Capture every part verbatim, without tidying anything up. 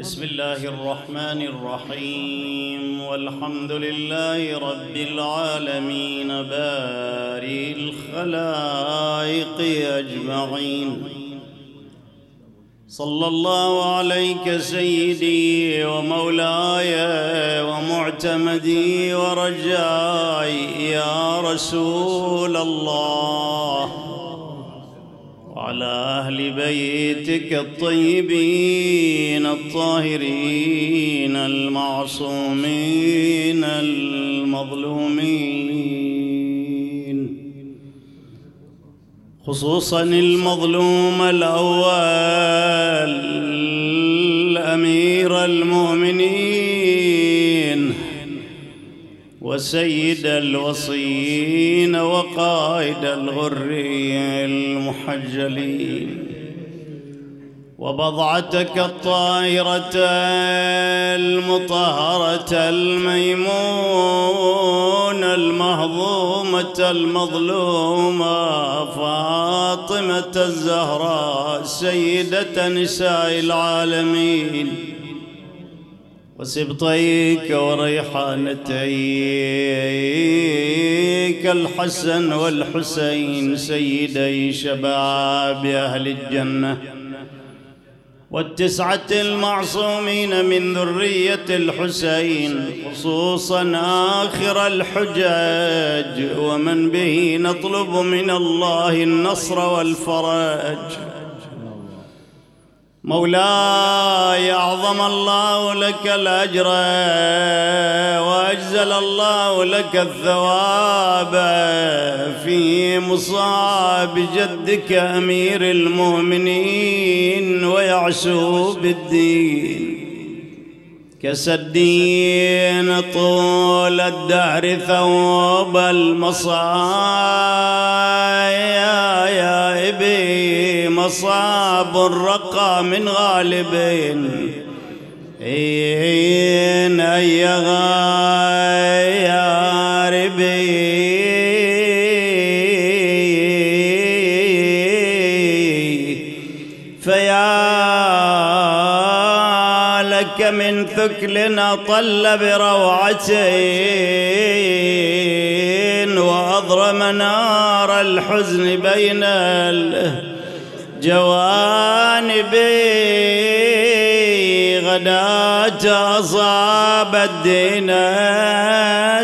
بسم الله الرحمن الرحيم والحمد لله رب العالمين بارئ الخلائق أجمعين صلى الله عليك سيدي ومولاي ومعتمدي ورجائي يا رسول الله وعلى أهل بيتك الطيبين الطاهرين المعصومين المظلومين، خصوصا المظلوم الأول أمير المؤمنين وسيد الوصيين وقائد الغر المحجلين وبضعتك الطاهرة المطهرة الميمونة المهضومة المظلومة فاطمة الزهراء سيدة نساء العالمين وسبطيك وريحانتيك الحسن والحسين سيدي شباب أهل الجنة والتسعة المعصومين من ذرية الحسين، خصوصا آخر الحجاج ومن به نطلب من الله النصر والفرج. مولاي أعظم الله لك الأجر وأجزل الله لك الثواب في مصاب جدك أمير المؤمنين ويعشو بالدين كسدين طول الدهر ثوب المصايا يا إبي مصاب الرقى من غالبين إين أي غاربين من ثكلنا طل بروعتين وأضرم نار الحزن بين الجوانب غداة أصاب الدين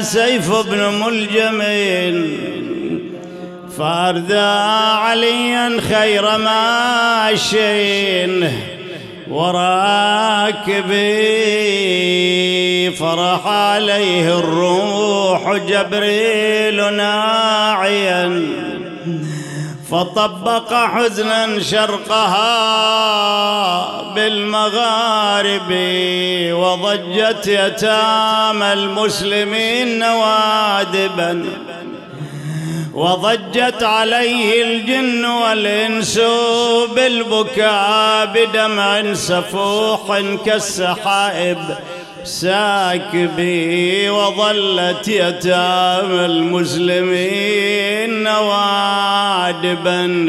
سيف بن ملجم فأردى عليا خير ماشين وراكبي فرح عليه الروح جبريل ناعيا فطبق حزنا شرقها بالمغارب وضجت يتامى المسلمين نوادبا وضجت عليه الجن والإنس بالبكاء بدمع سفوح كالسحائب ساكبي وظلت يتامى المسلمين نوادبا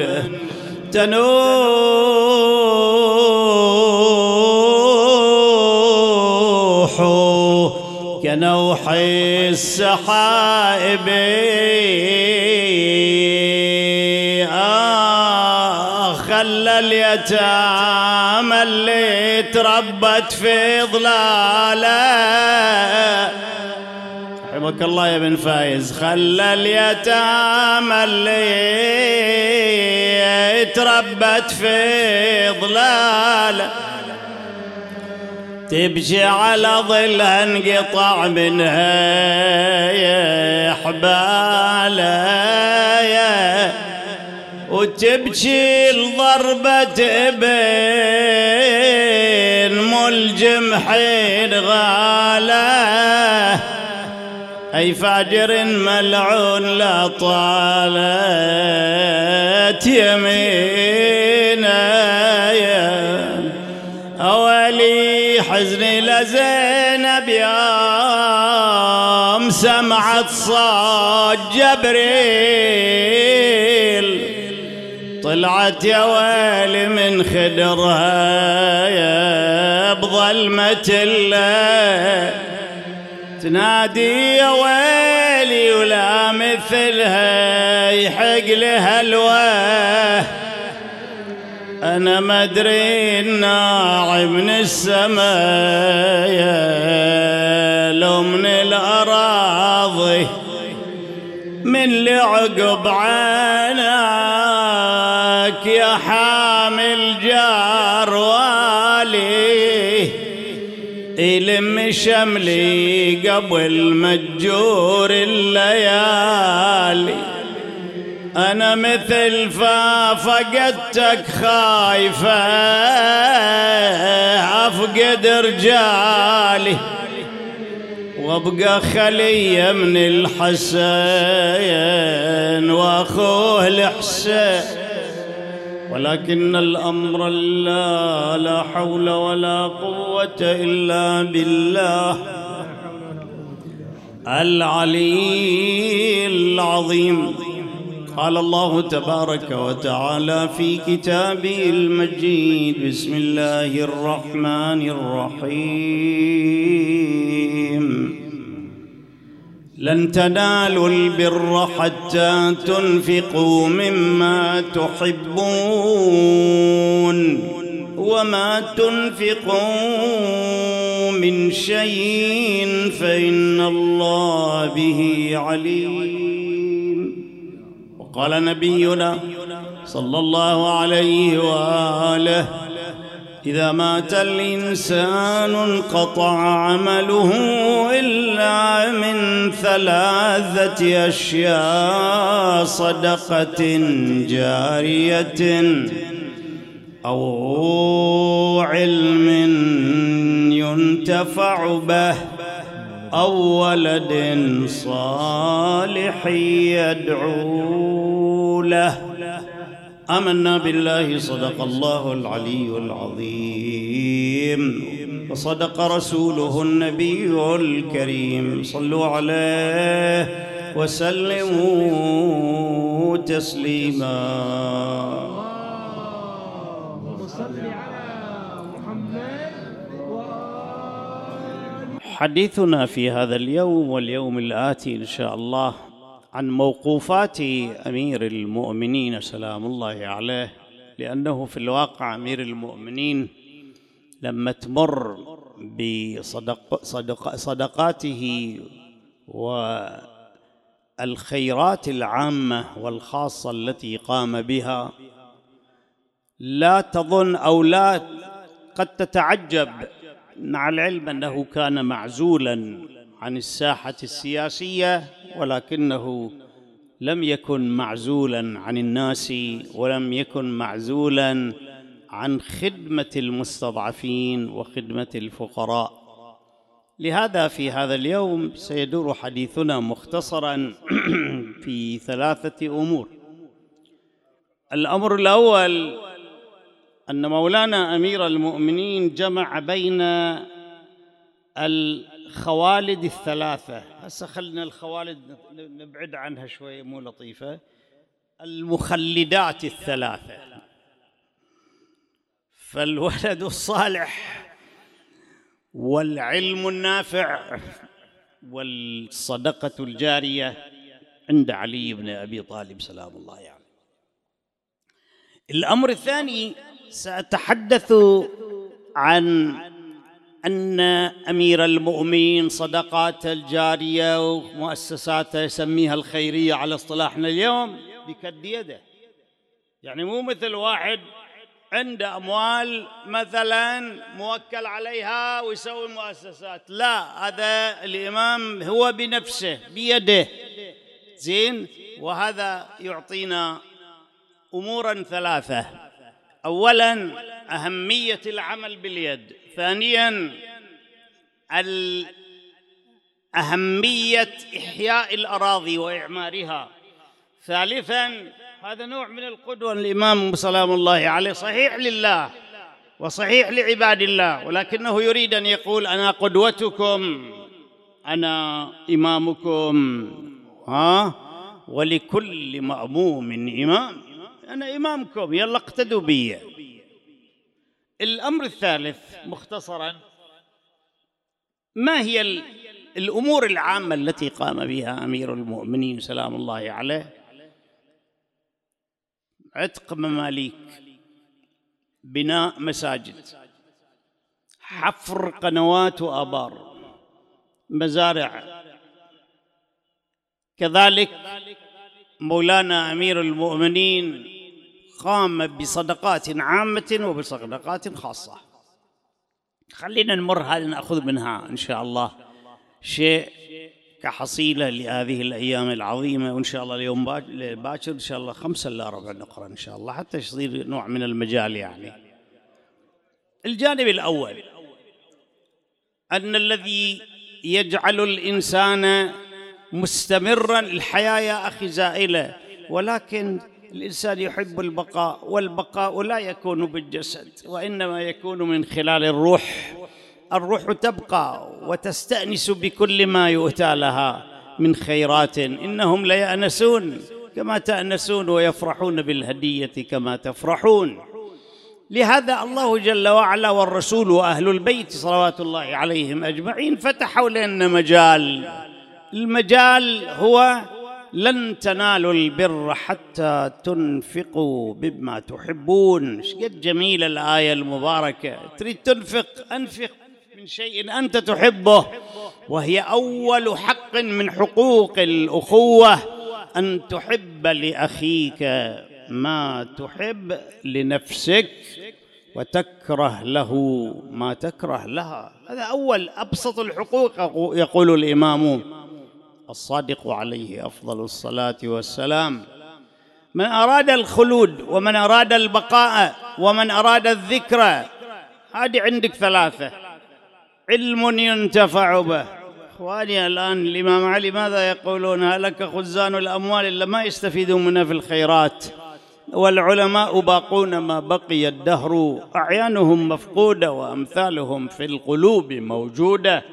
تنوح كنوح السحائب خلى اليتامى اللي تربت في ظلاله حمك الله يا بن فايز خلى اليتامى اللي تربت في ظلاله تبجي على ظلها انقطع منها يا حبالها وتبجي لضربة ابن ملجم حين غاله أي فاجر ملعون لا طالت يمينه أولي حزني لزينب يوم سمعت صوت جبريل طلعت يا ويلي من خدرها بظلمة الليل تنادي يا ويلي ولا مثلها يحق لها الوه. أنا ما أدري الناعي من السماء لو من الأراضي من اللي عقب عينك يا حامل جروالي يلم شملي قبل مجور الليالي. أنا مثل ففقدتك خايفة أفقد رجالي وابقى خلية من الحسين وأخوه الحسين، ولكن الأمر لله لا حول ولا قوة إلا بالله العلي العظيم. قال الله تبارك وتعالى في كتابه المجيد: بسم الله الرحمن الرحيم. لن تنالوا البر حتى تنفقوا مما تحبون وما تنفقوا من شيء فإن الله به عليم. قال نبينا صلى الله عليه وآله: إذا مات الإنسان انقطع عمله إلا من ثلاثة أشياء: صدقة جارية أو علم ينتفع به أو ولد صالح يدعو له. آمنا بالله، صدق الله العلي العظيم، وصدق رسوله النبي الكريم. صلوا عليه وسلموا تسليما. حديثنا في هذا اليوم واليوم الآتي إن شاء الله عن موقوفات أمير المؤمنين سلام الله عليه، لأنه في الواقع أمير المؤمنين لما تمر بصدق صدق صدقاته والخيرات العامة والخاصة التي قام بها لا تظن أو لا قد تتعجب، مع العلم أنه كان معزولا عن الساحة السياسية، ولكنه لم يكن معزولا عن الناس ولم يكن معزولا عن خدمة المستضعفين وخدمة الفقراء. لهذا في هذا اليوم سيدور حديثنا مختصرا في ثلاثة أمور. الأمر الأول أن مولانا أمير المؤمنين جمع بين الخوالد الثلاثة. هسه خلنا الخوالد نبعد عنها شوي، مو لطيفة، المخلدات الثلاثة. فالولد الصالح والعلم النافع والصدقة الجارية عند علي بن أبي طالب سلام الله عليه. يعني الأمر الثاني سأتحدث عن أن أمير المؤمنين صدقاته الجارية ومؤسساته يسميها الخيرية على اصطلاحنا اليوم بكد يده، يعني مو مثل واحد عنده أموال مثلا موكل عليها ويسوي مؤسسات، لا، هذا الإمام هو بنفسه بيده. زين، وهذا يعطينا أموراً ثلاثة: أولاً أهمية العمل باليد، ثانياً أهمية إحياء الأراضي وإعمارها، ثالثاً هذا نوع من القدوة الإمام سلام الله عليه، صحيح لله وصحيح لعباد الله، ولكنه يريد أن يقول أنا قدوتكم، أنا إمامكم، ها، ولكل مأموم إمام. أنا إمامكم، يلا اقتدوا بي. الأمر الثالث مختصراً، ما هي الأمور العامة التي قام بها أمير المؤمنين سلام الله عليه؟ عتق مماليك، بناء مساجد، حفر قنوات وآبار، مزارع. كذلك مولانا أمير المؤمنين قام بصدقات عامة وبصدقات خاصة. خلينا نمر هذه، نأخذ منها إن شاء الله شيء كحصيلة لهذه الأيام العظيمة، وإن شاء الله اليوم باكر إن شاء الله خمسة إلا ربع نقرأ إن شاء الله حتى يصير نوع من المجال. يعني الجانب الأول أن الذي يجعل الإنسان مستمراً، الحياة يا أخي زائلة، ولكن الإنسان يحب البقاء، والبقاء لا يكون بالجسد وإنما يكون من خلال الروح. الروح تبقى وتستأنس بكل ما يؤتى لها من خيرات، إنهم ليأنسون كما تأنسون ويفرحون بالهدية كما تفرحون. لهذا الله جل وعلا والرسول وأهل البيت صلوات الله عليهم أجمعين فتحوا لنا مجال. المجال هو لن تنالوا البر حتى تنفقوا مما تحبون. قد جميلة الآية المباركة، تريد تنفق، أنفق من شيء أنت تحبه، وهي أول حق من حقوق الأخوة أن تحب لأخيك ما تحب لنفسك وتكره له ما تكره لها. هذا أول أبسط الحقوق. يقول الإمام الصادق عليه أفضل الصلاة والسلام: من أراد الخلود ومن أراد البقاء ومن أراد الذكر، هذه عندك ثلاثة، علم ينتفع به. إخواني الآن الإمام علي ماذا يقولون؟ هلك خزان الأموال إلا ما يستفيدوا منها في الخيرات، والعلماء باقون ما بقي الدهر، أعيانهم مفقودة وأمثالهم في القلوب موجودة.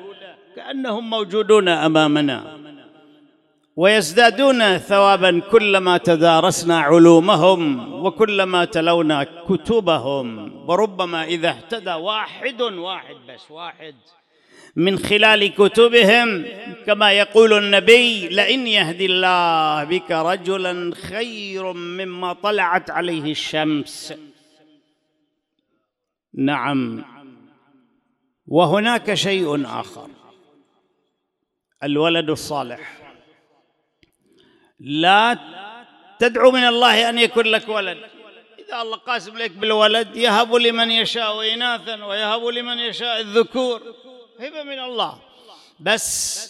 كأنهم موجودون أمامنا ويزدادون ثوابا كلما تدارسنا علومهم وكلما تلونا كتبهم. وربما إذا اهتدى واحد واحد بس واحد من خلال كتبهم، كما يقول النبي: لئن يهدي الله بك رجلا خير مما طلعت عليه الشمس. نعم. وهناك شيء آخر، الولد الصالح. لا تدعو من الله أن يكون لك ولد. إذا الله قاسم لك بالولد، يهب لمن يشاء إناثا ويهب لمن يشاء الذكور، هبة من الله. بس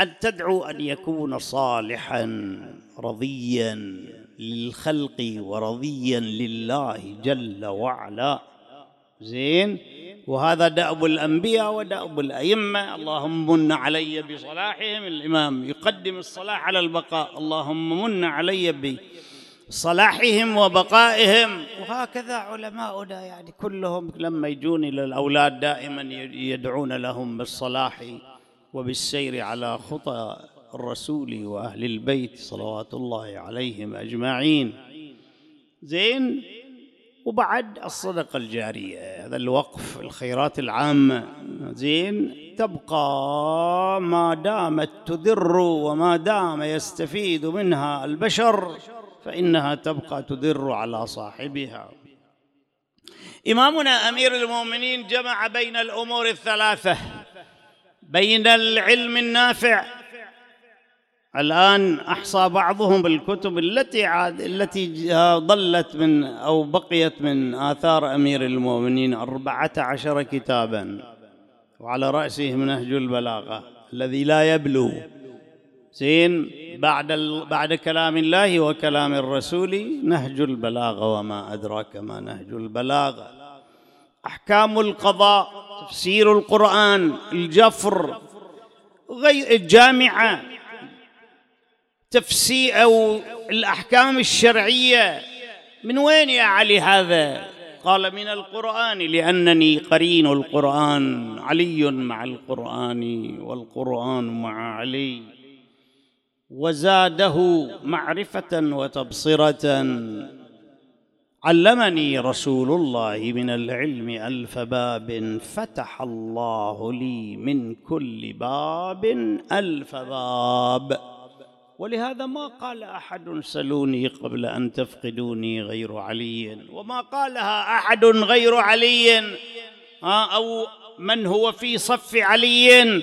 أن تدعو أن يكون صالحا رضيا للخلق ورضيا لله جل وعلا. زين. وهذا دأب الأنبياء ودأب الأئمة. اللهم من علي بصلاحهم. الإمام يقدم الصلاح على البقاء: اللهم من علي بصلاحهم وبقائهم. وهكذا علماؤنا يعني كلهم لما يجون إلى الأولاد دائما يدعون لهم بالصلاح وبالسير على خطى الرسول وأهل البيت صلوات الله عليهم أجمعين. زين. وبعد الصدقة الجارية، هذا الوقف، الخيرات العامة. زين. تبقى ما دامت تدر وما دام يستفيد منها البشر فإنها تبقى تدر على صاحبها. إمامنا أمير المؤمنين جمع بين الأمور الثلاثة، بين العلم النافع. الآن أحصى بعضهم الكتب التي عاد التي ضلت من أو بقيت من آثار أمير المؤمنين أربعة عشر كتابا، وعلى رأسهم نهج البلاغة الذي لا يبلو. زين. بعد ال... بعد كلام الله وكلام الرسول نهج البلاغة، وما أدراك ما نهج البلاغة. أحكام القضاء، تفسير القرآن، الجفر، غير الجامعة، تفسير أو الأحكام الشرعية. من وين يا علي هذا؟ قال: من القرآن، لأنني قرين القرآن، علي مع القرآن والقرآن مع علي. وزاده معرفة وتبصرة علمني رسول الله من العلم ألف باب، فتح الله لي من كل باب ألف باب. ولهذا ما قال أحد سلوني قبل أن تفقدوني غير علي، وما قالها أحد غير علي أو من هو في صف علي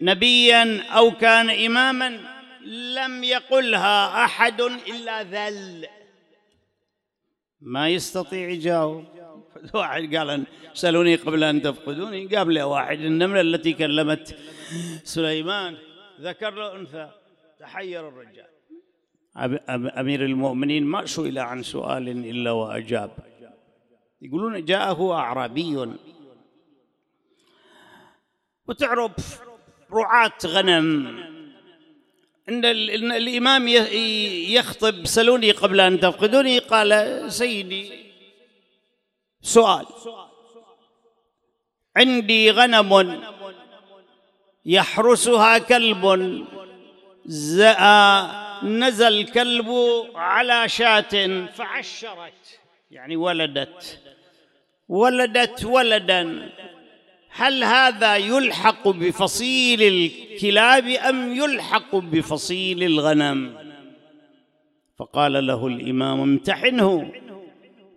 نبيا أو كان إماما، لم يقلها أحد إلا ذل ما يستطيع يجاوب. واحد قال سألوني قبل أن تفقدوني، قابل واحد النملة التي كلمت سليمان، ذكر له أنثى، تحير الرجال. أمير المؤمنين ما سئل عن سؤال إلا وأجاب. يقولون جاءه أعرابي، وتعرف رعاة غنم إن الإمام يخطب سلوني قبل أن تفقدوني، قال سيدي سؤال، عندي غنم يحرسها كلب، نزل كلب على شاة فعشرت، يعني ولدت ولدت ولدا، هل هذا يلحق بفصيل الكلاب أم يلحق بفصيل الغنم؟ فقال له الإمام امتحنه.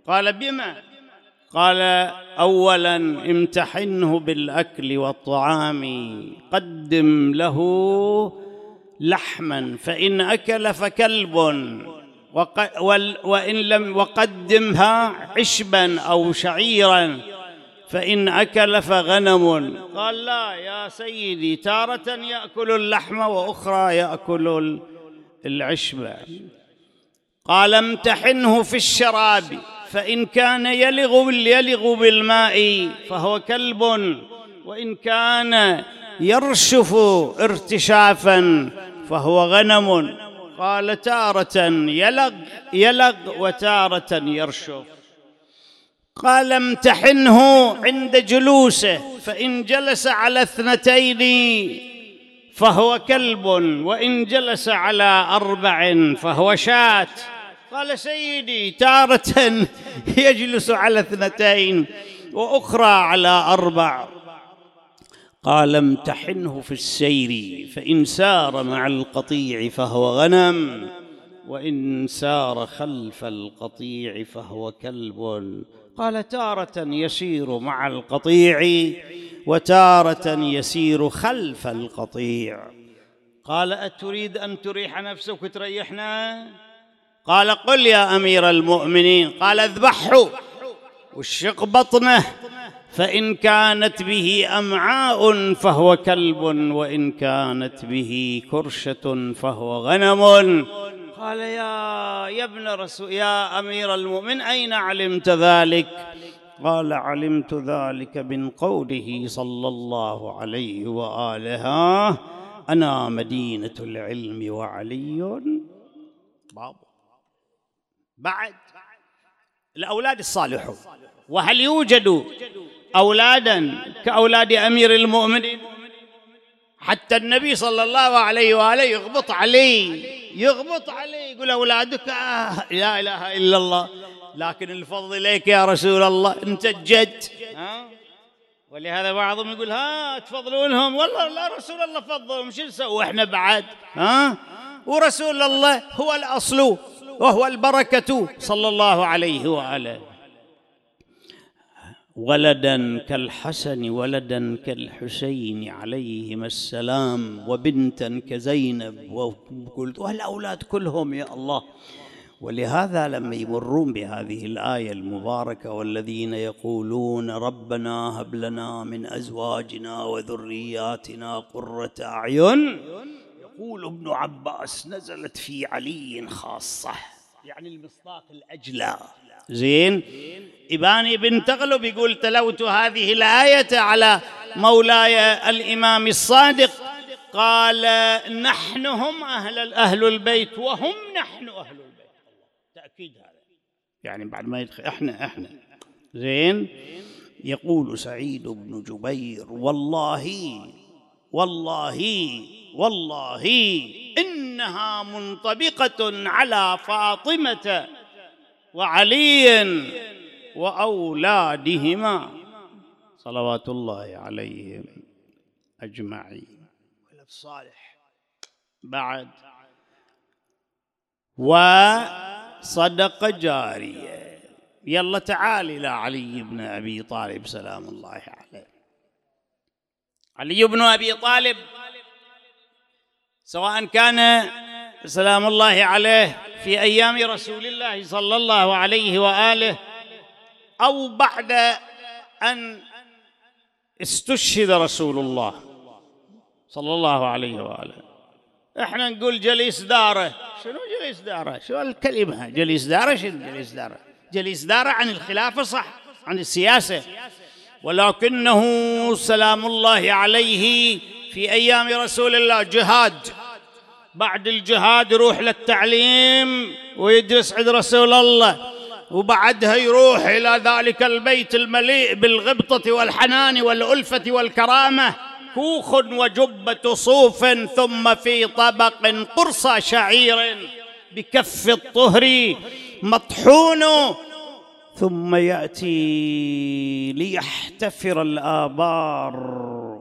قال بما؟ قال أولا امتحنه بالأكل والطعام، قدم له لحما فإن أكل فكلب، وإن لم وقدمها عشبا أو شعيرا فإن أكل فغنم. قال لا يا سيدي، تارة يأكل اللحم وأخرى يأكل العشب. قال امتحنه في الشراب، فإن كان يلغ يلغ بالماء فهو كلب، وإن كان يرشف ارتشافا فهو غنم. قال تارة يلغ يلغ وتارة يرشف. قال امتحنه عند جلوسه، فإن جلس على اثنتين فهو كلب، وإن جلس على أربع فهو شاة. قال سيدي تارة يجلس على اثنتين وأخرى على أربع. قال امتحنه في السير، فإن سار مع القطيع فهو غنم، وإن سار خلف القطيع فهو كلب. قال تارة يسير مع القطيع وتارة يسير خلف القطيع. قال أتريد أن تريح نفسك وتريحنا؟ قال قل يا أمير المؤمنين. قال اذبحه واشق بطنه، فإن كانت به أمعاء فهو كلب، وإن كانت به كرشة فهو غنم. قال يا يا ابن رسول يا أمير المؤمن أين علمت ذلك؟ قال علمت ذلك من قوله صلى الله عليه وآله أنا مدينة العلم وعلي بابه. بعد الأولاد الصالحون، وهل يوجد أولادا كأولاد أمير المؤمنين؟ حتى النبي صلى الله عليه وآله يغبط عليه يغبط عليه يقول أولادك آه لا إله إلا الله، لكن الفضل لك يا رسول الله أنت الجد. ولهذا بعضهم يقول ها تفضلونهم، والله لا رسول الله فضلهم، شو نسوي احنا بعد؟ ها ورسول الله هو الأصل وهو البركة صلى الله عليه وآله. ولدا كالحسن ولدا كالحسين عليهما السلام، وبنتا كزينب، والأولاد كلهم يا الله. ولهذا لما يمرون بهذه الآية المباركة والذين يقولون ربنا هب لنا من أزواجنا وذرياتنا قرة أعين، يقول ابن عباس نزلت في علي خاصة، يعني المصداق الأجلى. زين إباني بن تغلب يقول تلوت هذه الآية على مولاي الإمام الصادق، قال نحن هم أهل أهل البيت وهم نحن أهل البيت. تأكيد هذا، يعني بعد ما يدخل إحنا إحنا. زين يقول سعيد بن جبير والله والله والله إنها منطبقة على فاطمة وعلي وأولادهما صلوات الله عليهم أجمعين. صالح بعد وصدق جارية. يلا تعال إلى علي بن أبي طالب سلام الله عليه. علي بن أبي طالب سواء كان سلام الله عليه في أيام رسول الله صلى الله عليه وآله أو بعد أن استشهد رسول الله صلى الله عليه وآله، احنا نقول جليس داره. شنو جليس داره؟ شو الكلمة جليس داره؟ شنو جليس داره؟ جليس داره عن الخلافة صح، عن السياسة، ولكنه سلام الله عليه في أيام رسول الله جهاد. بعد الجهاد يروح للتعليم ويدرس عند رسول الله، وبعدها يروح إلى ذلك البيت المليء بالغبطة والحنان والألفة والكرامة، كوخ وجبة صوف ثم في طبق قرصة شعير بكف الطهر مطحون، ثم يأتي ليحتفر الآبار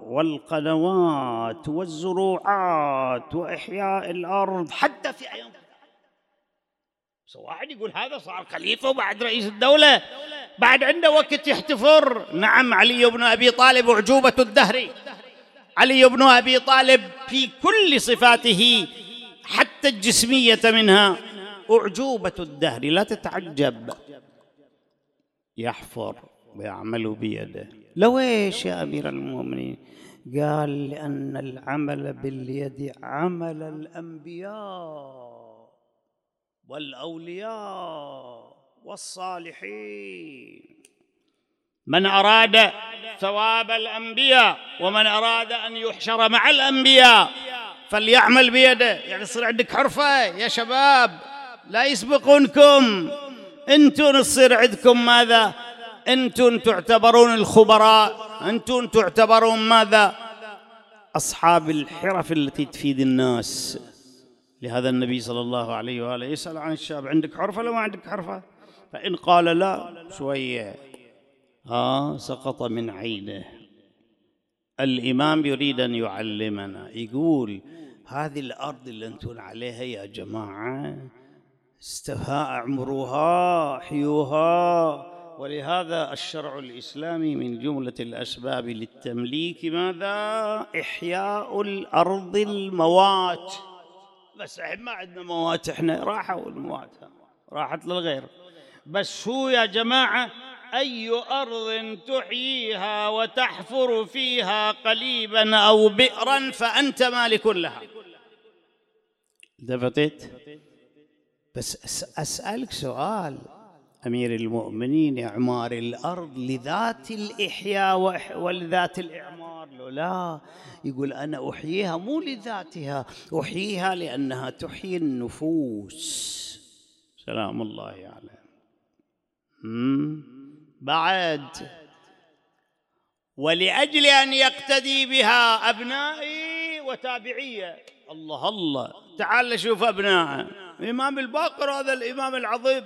والقنوات والزروعات وإحياء الأرض. حتى في أيام واحد يقول هذا صار خليفة وبعد رئيس الدولة، بعد عنده وقت يحتفر. نعم، علي بن أبي طالب أعجوبة الدهر. علي بن أبي طالب في كل صفاته حتى الجسمية منها أعجوبة الدهر، لا تتعجب. يحفر ويعمل بيده. لو ايش يا أمير المؤمنين؟ قال لأن العمل باليد عمل الأنبياء والأولياء والصالحين. من أراد ثواب الأنبياء ومن أراد أن يحشر مع الأنبياء فليعمل بيده. يعني يصير عندك حرفة يا شباب، لا يسبقونكم. أنتم يصير عندكم ماذا؟ أنتم تعتبرون الخبراء، أنتم تعتبرون ماذا؟ أصحاب الحرف التي تفيد الناس. لهذا النبي صلى الله عليه وآله يسأل عن الشاب: عندك حرفة لو ما عندك حرفة؟ فإن قال لا شوية آه سقط من عينه. الإمام يريد أن يعلمنا، يقول هذه الأرض اللي أنتم عليها يا جماعة استفاء، عمروها، حيوها. ولهذا الشرع الإسلامي من جملة الأسباب للتمليك ماذا؟ إحياء الأرض الموات. بس احنا ما عندنا موات، احنا راحوا الموات، راحت للغير. بس هو يا جماعة أي أرض تحييها وتحفر فيها قليبا أو بئرا فأنت مالك لها. دفتت؟ بس أسألك سؤال أمير المؤمنين: إعمار الأرض لذات الإحياء ولذات الإعمار؟ لا، يقول أنا أحييها مو لذاتها، أحييها لأنها تحيي النفوس. سلام الله عليه. بعد ولأجل أن يقتدي بها أبنائي وتابعية. الله الله، تعال شوف أبنائه. الإمام الباقر هذا الإمام العظيم،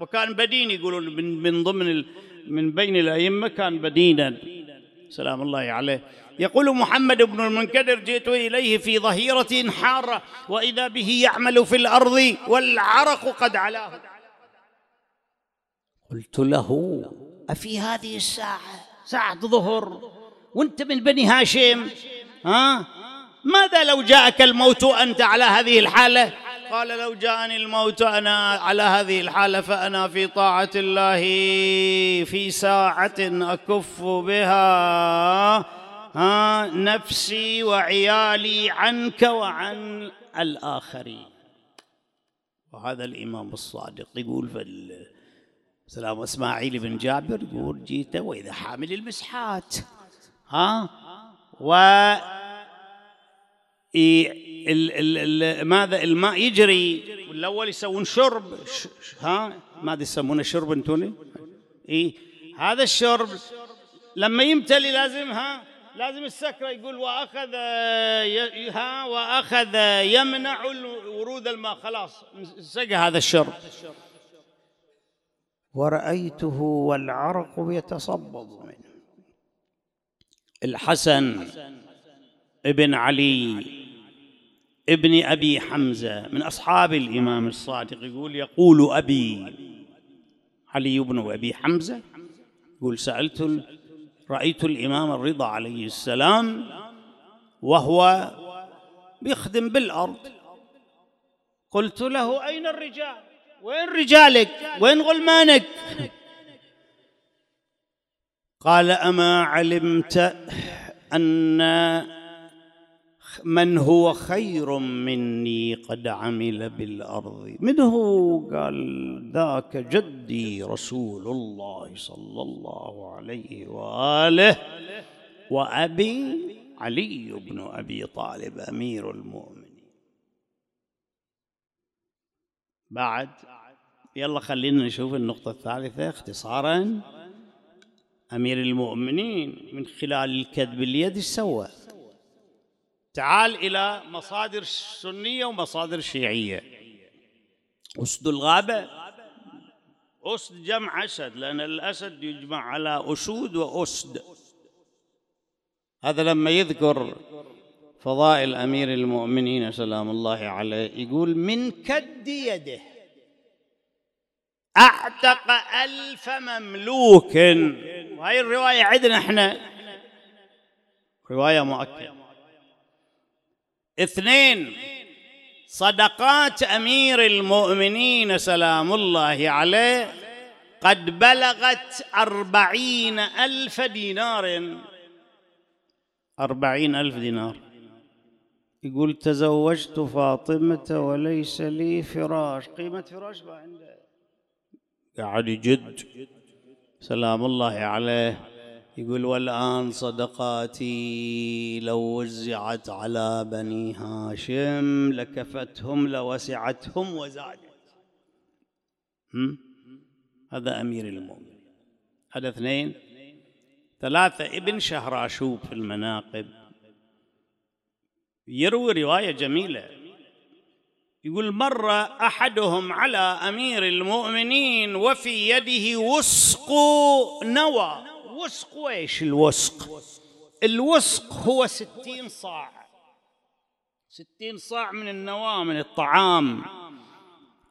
وكان بدين، يقولون من من ضمن من بين الأئمة كان بدينا سلام الله عليه. يقول محمد بن المنكدر: جئت إليه في ظهيرة حارة وإذا به يعمل في الأرض والعرق قد علاه. قلت له: أفي هذه الساعة، ساعة ظهر وأنت من بني هاشم، ها ماذا لو جاءك الموت أنت على هذه الحالة؟ قال: لو جاءني الموت أنا على هذه الحالة فأنا في طاعة الله في ساعة أكف بها ها نفسي وعيالي عنك وعن الآخرين. وهذا الإمام الصادق يقول في سلام إسماعيل بن جابر، يقول: جيت وإذا حامل المسحات ها و ال ال ال ماذا الماء يجري، والأول يسوون شرب ش ها ماذا يسمونه شرب انتوني؟ إيه هذا الشرب لما يمتلي لازم ها لازم السكرة. يقول: وأخذ ها وأخذ يمنع ورود الماء، خلاص سقى هذا الشرب. ورأيته والعرق يتصبب منه. الحسن ابن علي ابن أبي حمزة من أصحاب الإمام الصادق يقول يقول أبي علي بن أبي حمزة يقول سألت رأيت الإمام الرضا عليه السلام وهو بيخدم بالأرض، قلت له أين الرجال؟ وين رجالك؟ وين غلمانك؟ قال أما علمت أن من هو خير مني قد عمل بالأرض منه؟ قال ذاك جدي رسول الله صلى الله عليه وآله وأبي علي بن أبي طالب أمير المؤمنين. بعد يلا خلينا نشوف النقطة الثالثة اختصاراً. أمير المؤمنين من خلال الكذب اليد ايش سوى؟ تعال إلى مصادر سنية ومصادر شيعية. أسد الغابة، أسد جمع أسد، لأن الأسد يجمع على أسود وأسد. هذا لما يذكر فضائل أمير المؤمنين سلام الله عليه يقول من كد يده أعتق ألف مملوك. وهي الرواية عندنا احنا رواية مؤكدة. اثنين، صدقات أمير المؤمنين سلام الله عليه قد بلغت أربعين ألف دينار. أربعين ألف دينار. يقول تزوجت فاطمة وليس لي فراش. قيمة فراش ما عنده. قاعد جد سلام الله عليه يقول والآن صدقاتي لو وزعت على بني هاشم لكفتهم لوسعتهم وزادت. هذا أمير المؤمنين. هذا اثنين. ثلاثة، ابن شهراشوب في المناقب يروي رواية جميلة يقول مرة أحدهم على أمير المؤمنين وفي يده وسق نوى. وسق ويش الوسق؟ الوسق هو ستين صاع، ستين صاع من النوى من الطعام.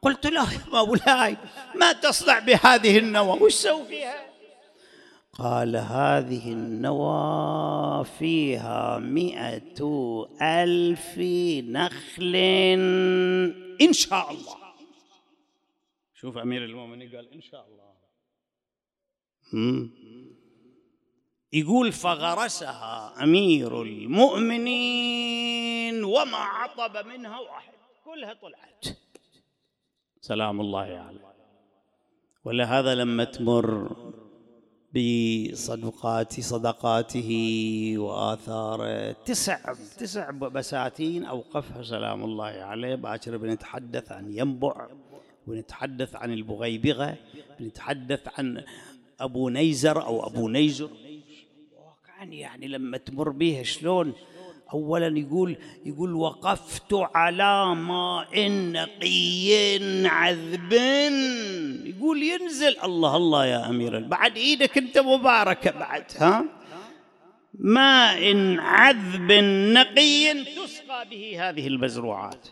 قلت له يا مولاي ما تصنع بهذه النوى وش سوي فيها؟ قال هذه النوى فيها مئة ألف نخل إن شاء الله. شوف أمير المؤمنين قال إن شاء الله. يقول فغرسها أمير المؤمنين وما عطب منها واحد، كلها طلعت سلام الله عليه. ولهذا لما تمر بصدقات صدقاته وآثاره تسع تسع بساتين أوقفها سلام الله عليه. باكر بنتحدث عن ينبع ونتحدث عن البغيبغة، بنتحدث عن أبو نيزر أو أبو نيزر. واقعا يعني لما تمر بيها شلون أولا يقول يقول وقفت على ماء نقي عذب. يقول ينزل الله الله يا أمير بعد إيدك أنت مباركة بعد ها ماء عذب نقي تسقى به هذه المزروعات.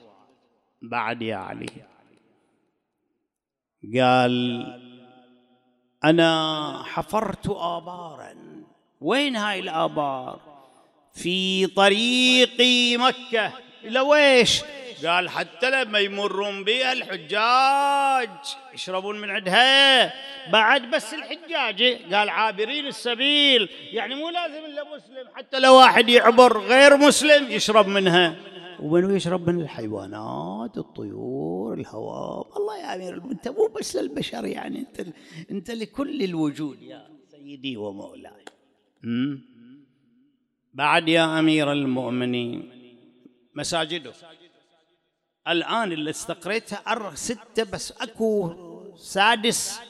بعد يا علي قال أنا حفرت آبارا. وين هاي الآبار؟ في طريق مكة. إلى ويش؟ قال حتى لما يمرون بها الحجاج يشربون من عندها. بعد بس الحجاج قال عابرين السبيل، يعني مو لازم إلا مسلم، حتى لو واحد يعبر غير مسلم يشرب منها. ومن يشرب من الحيوانات، الطيور، الهواء. الله يا أمير أنت مو بس للبشر، يعني أنت أنت لكل الوجود يا سيدي ومولاي. بعد يا أمير المؤمنين مساجده الآن اللي استقريتها أر ستة بس أكو سادس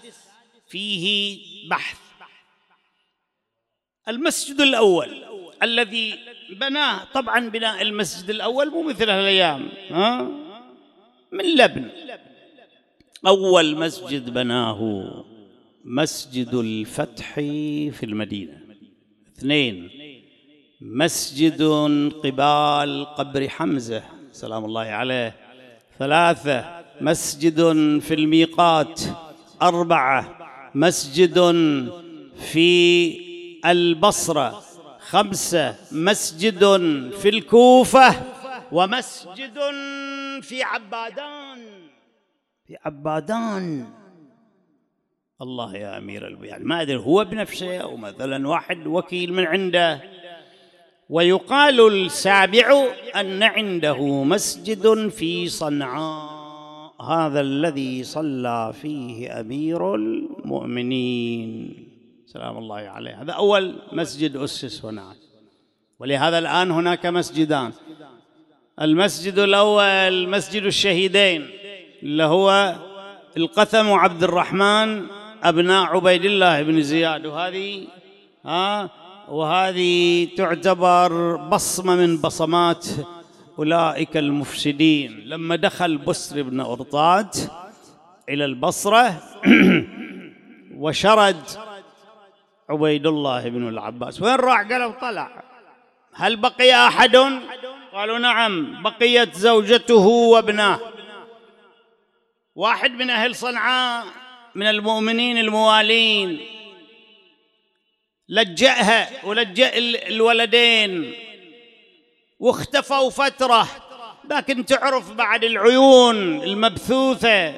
فيه بحث. المسجد الأول الذي بناه، طبعا بناء المسجد الأول مو مثل هالأيام ها من لبن. أول مسجد بناه مسجد الفتح في المدينة. اثنين، مسجد قبال قبر حمزة سلام الله عليه. ثلاثة، مسجد في الميقات. أربعة، مسجد في البصرة. خمسة، مسجد في الكوفة ومسجد في عبادان. في عبادان الله يا أمير البيان، يعني ما أدري هو بنفسه أو مثلا واحد وكيل من عنده. ويقال السابع أن عنده مسجد في صنعاء، هذا الذي صلى فيه أمير المؤمنين سلام الله عليه. هذا أول مسجد أسس هناك، ولهذا الآن هناك مسجدان. المسجد الأول مسجد الشهيدين اللي هو القثم وعبد الرحمن أبناء عبيد الله بن زياد، وهذه ها وهذه تعتبر بصمة من بصمات أولئك المفسدين. لما دخل بسر بن أرطاد إلى البصرة وشرد عبيد الله بن العباس، وين راح؟ قالوا طلع. هل بقي أحد؟ قالوا نعم، بقيت زوجته وابناه. واحد من أهل صنعاء من المؤمنين الموالين لجأها ولجأ الولدين، واختفوا فترة، لكن تعرف بعد العيون المبثوثة،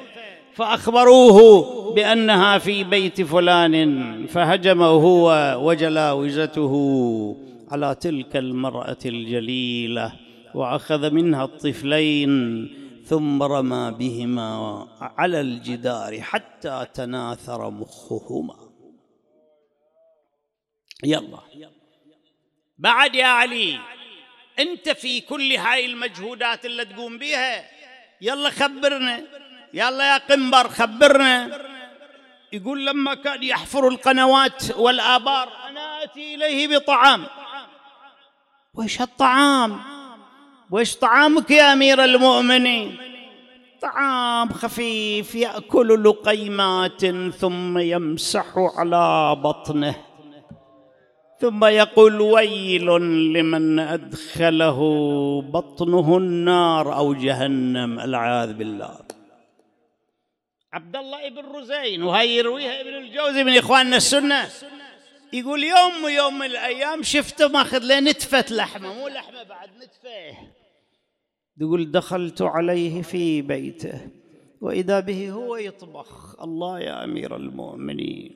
فأخبروه بأنها في بيت فلان، فهجم هو وجلاوزته على تلك المرأة الجليلة وأخذ منها الطفلين ثم رمى بهما على الجدار حتى تناثر مخهما. يلا بعد يا علي، أنت في كل هاي المجهودات اللي تقوم بيها، يلا خبرنا، يلا يا قنبر خبرنا. يقول لما كان يحفر القنوات والآبار أنا أتي إليه بطعام. وإيش هالطعام؟ وإيش طعامك يا أمير المؤمنين؟ طعام خفيف يأكل لقيمات ثم يمسح على بطنه ثم يقول ويل لمن أدخله بطنه النار أو جهنم، العياذ بالله. عبد الله ابن رزين، وهي يرويها ابن الجوزي من إخواننا السنة، يقول يوم ويوم الأيام شفته ماخذ له نتفة لحمة، مو لحمة بعد نتفة، يقول دخلت عليه في بيته وإذا به هو يطبخ. الله يا أمير المؤمنين.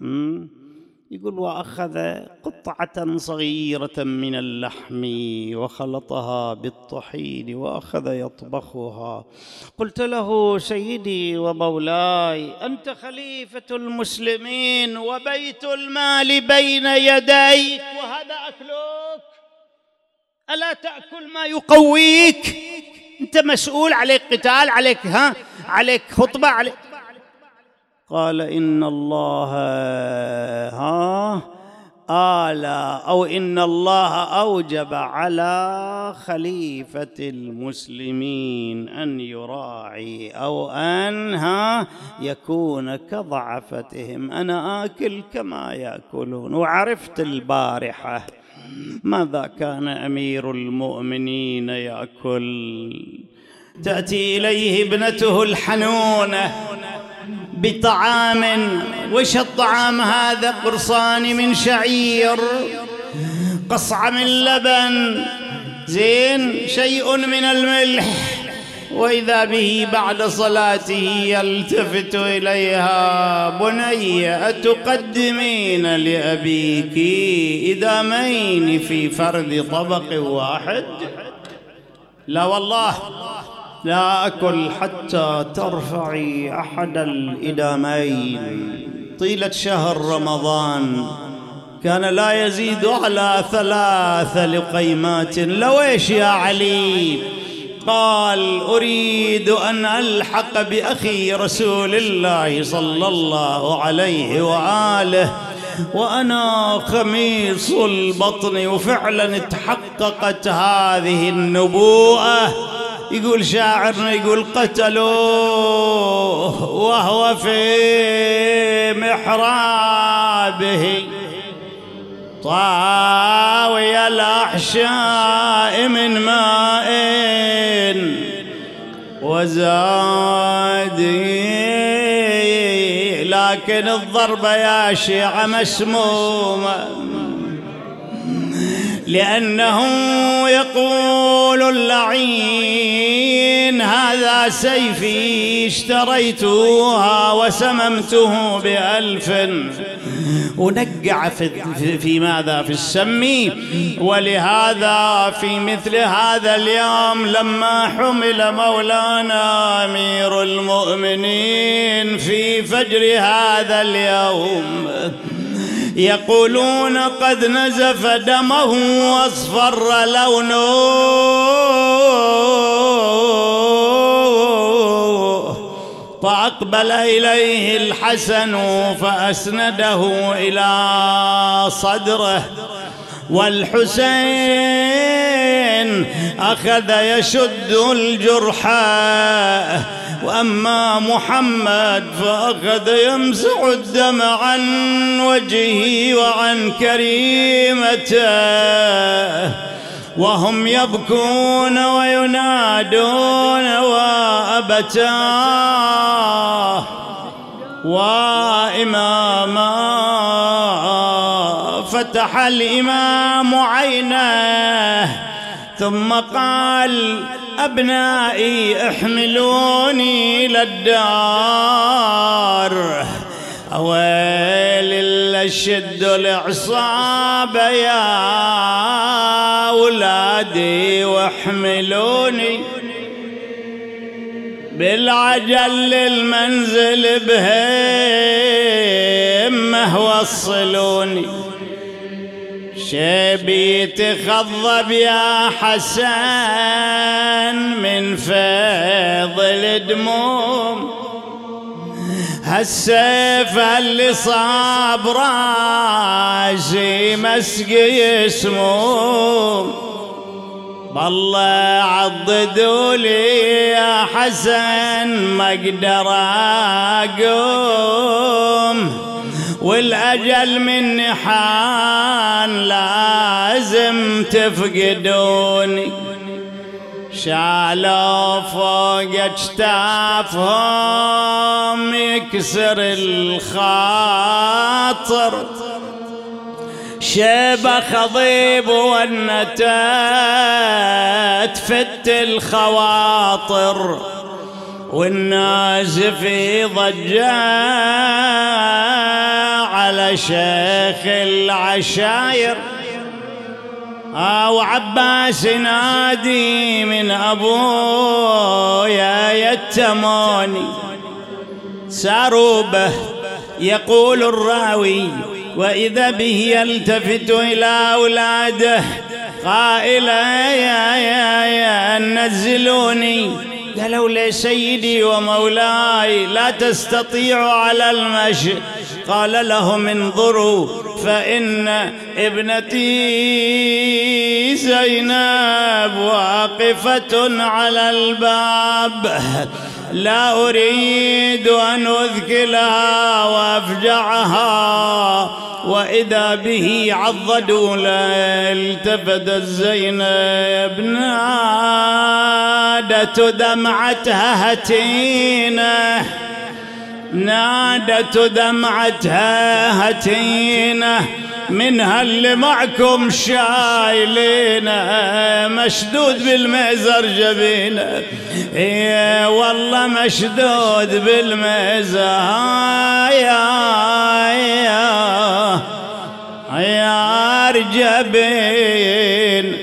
م? يقول وأخذ قطعة صغيرة من اللحم وخلطها بالطحين وأخذ يطبخها. قلت له سيدي ومولاي أنت خليفة المسلمين وبيت المال بين يديك، وهذا أكلك، ألا تأكل ما يقويك؟ أنت مسؤول، عليك قتال، عليك ها، عليك خطبة، عليك. قال إن الله ها آلا أو إن الله أوجب على خليفة المسلمين أن يراعي أو أن ها يكون كضعفتهم. أنا آكل كما يأكلون. وعرفت البارحة ماذا كان أمير المؤمنين يأكل. تأتي إليه ابنته الحنونة بطعام، وش الطعام هذا؟ قرصان من شعير، قصعة من لبن، زين، شيء من الملح. وإذا به بعد صلاته يلتفت إليها، بني أتقدمين لأبيك إدامين في فرد طبق واحد؟ لا والله لا أكل حتى ترفعي أحد الإدامين. طيلة شهر رمضان كان لا يزيد على ثلاث لقيمات. لويش يا علي؟ قال أريد أن ألحق بأخي رسول الله صلى الله عليه وآله وأنا خميص البطن. وفعلا اتحققت هذه النبوءة يقول شاعرنا يقول قتلوه وهو في محرابه طاوي الأحشاء من ماء وزادي، لكن الضربة يا شيعة مسمومة، لأنه يقول اللعين هذا سيفي اشتريتها وسممته بألف، ونقع في, في ماذا في السم. ولهذا في مثل هذا اليوم لما حمل مولانا أمير المؤمنين في فجر هذا اليوم يقولون قد نزف دمه واصفر لونه فأقبل إليه الحسن فأسنده إلى صدره، والحسين أخذ يشد الجرح، وأما محمد فأخذ يمسح الدم عن وجهه وعن كريمته، وهم يبكون وينادون وأبتاه وإماما. فتح الإمام عينه ثم قال أبنائي احملوني إلى الدار، أويل الشد الإعصاب يا أولادي واحملوني بالعجل للمنزل بهمه وصلوني، شبي تخضب يا حسن من فيض الدموم، هالسيف اللي صاب راسي مسقي سموم، بالله عضدولي يا حسن ما اقدر اقوم، والاجل من نحان لازم تفقدوني. شعلوا فوق اجتافهم يكسر الخاطر، شيبة خضيب والنتا تفت الخواطر، والناس في ضجة على شيخ العشاير، وعباس نادي من أبويا يتموني ساروا به. يقول الراوي وإذا به يلتفت إلى أولاده قائلا يا يا يا نزلوني، قالوا لي سيدي ومولاي لا تستطيع على المشي، قال لهم انظروا فإن ابنتي زينب واقفة على الباب، لا أريد أن أذكلها وأفجعها. وإذا به عضدوا لا التفتت زينب نادت دمعتها هتينة، نادت دمعتها هتينة منها اللي معكم شايلينه مشدود بالميزر جبينه، اي والله مشدود بالميزر يا يا يا رجبين.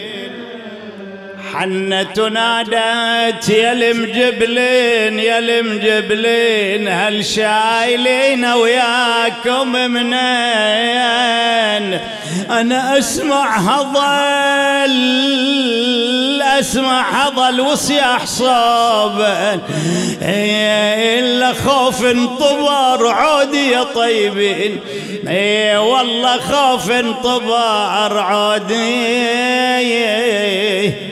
حنت ونادت يا المجبلين يا المجبلين هل شايلين وياكم منين؟ أنا أسمع هضل أسمع هضل وصياح صوبا، إلا خوف انطبر عودي يا طيبين، إي والله خوف انطبر عودي يا طيبين.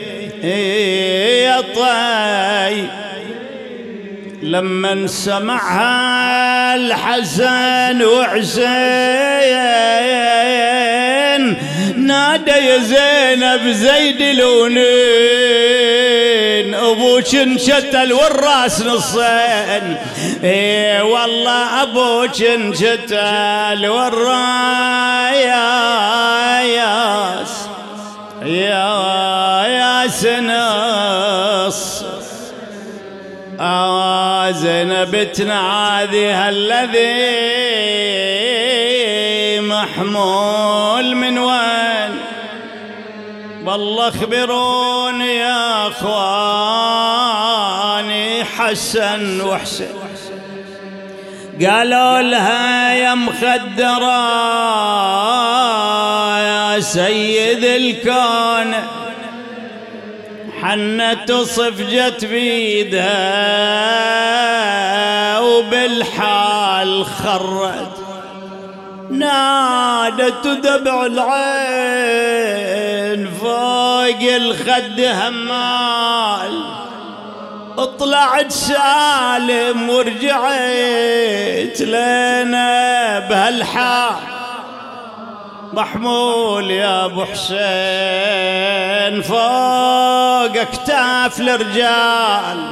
هاي لما سمعها الحسن وحسين نادى يا زينب زيد الونين ابوك انشتل والراس نصين. اي والله ابوك انشتل والراس يا يا سنص. آه زينبتنا هذه الذي محمول من وين؟ والله اخبروني يا اخواني حسن وحسين قالوا لها يا مخدرة يا سيد الكون حنت وصفجت بيدها وبالحال خرت نادت ودمع العين فوق الخد همال طلعت سالم ورجعت لنا بهالحال. محمول يا ابو حسين فوق اكتاف الرجال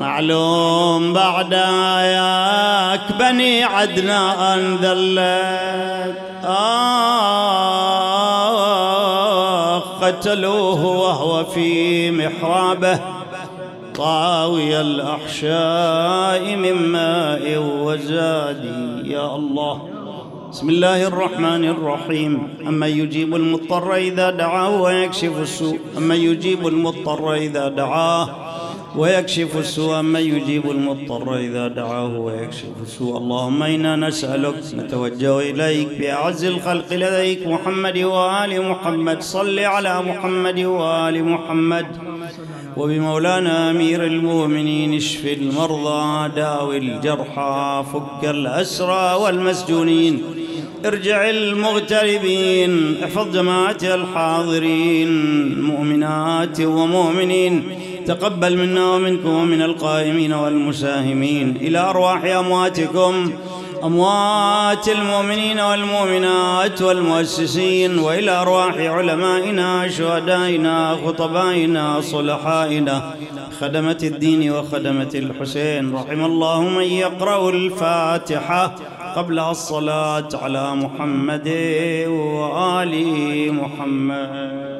معلوم بعد اياك بني عدنان ذلت. آه قتلوه وهو في محرابه طاوي الاحشاء من ماء وزادي. يا الله. بسم الله الرحمن الرحيم. أما يجيب المضطر إذا دعاه ويكشف السوء أما يجيب المضطر إذا دعاه ويكشف السوء أما يجيب المضطر إذا دعاه ويكشف السوء. اللهم إنا نسألك نتوجه إليك بأعز الخلق لديك محمد وآل محمد. صل على محمد وآل محمد. وبمولانا أمير المؤمنين اشف المرضى داوي الجرحى فك الأسرى والمسجونين ارجع المغتربين احفظ جماعة الحاضرين مؤمنات ومؤمنين تقبل منا ومنكم ومن القائمين والمساهمين إلى أرواح أمواتكم أموات المؤمنين والمؤمنات والمؤسسين وإلى أرواح علمائنا شهدائنا خطبائنا صلحائنا خدمة الدين وخدمة الحسين. رحم الله من يقرأ الفاتحة قبل الصلاة على محمد وآل محمد.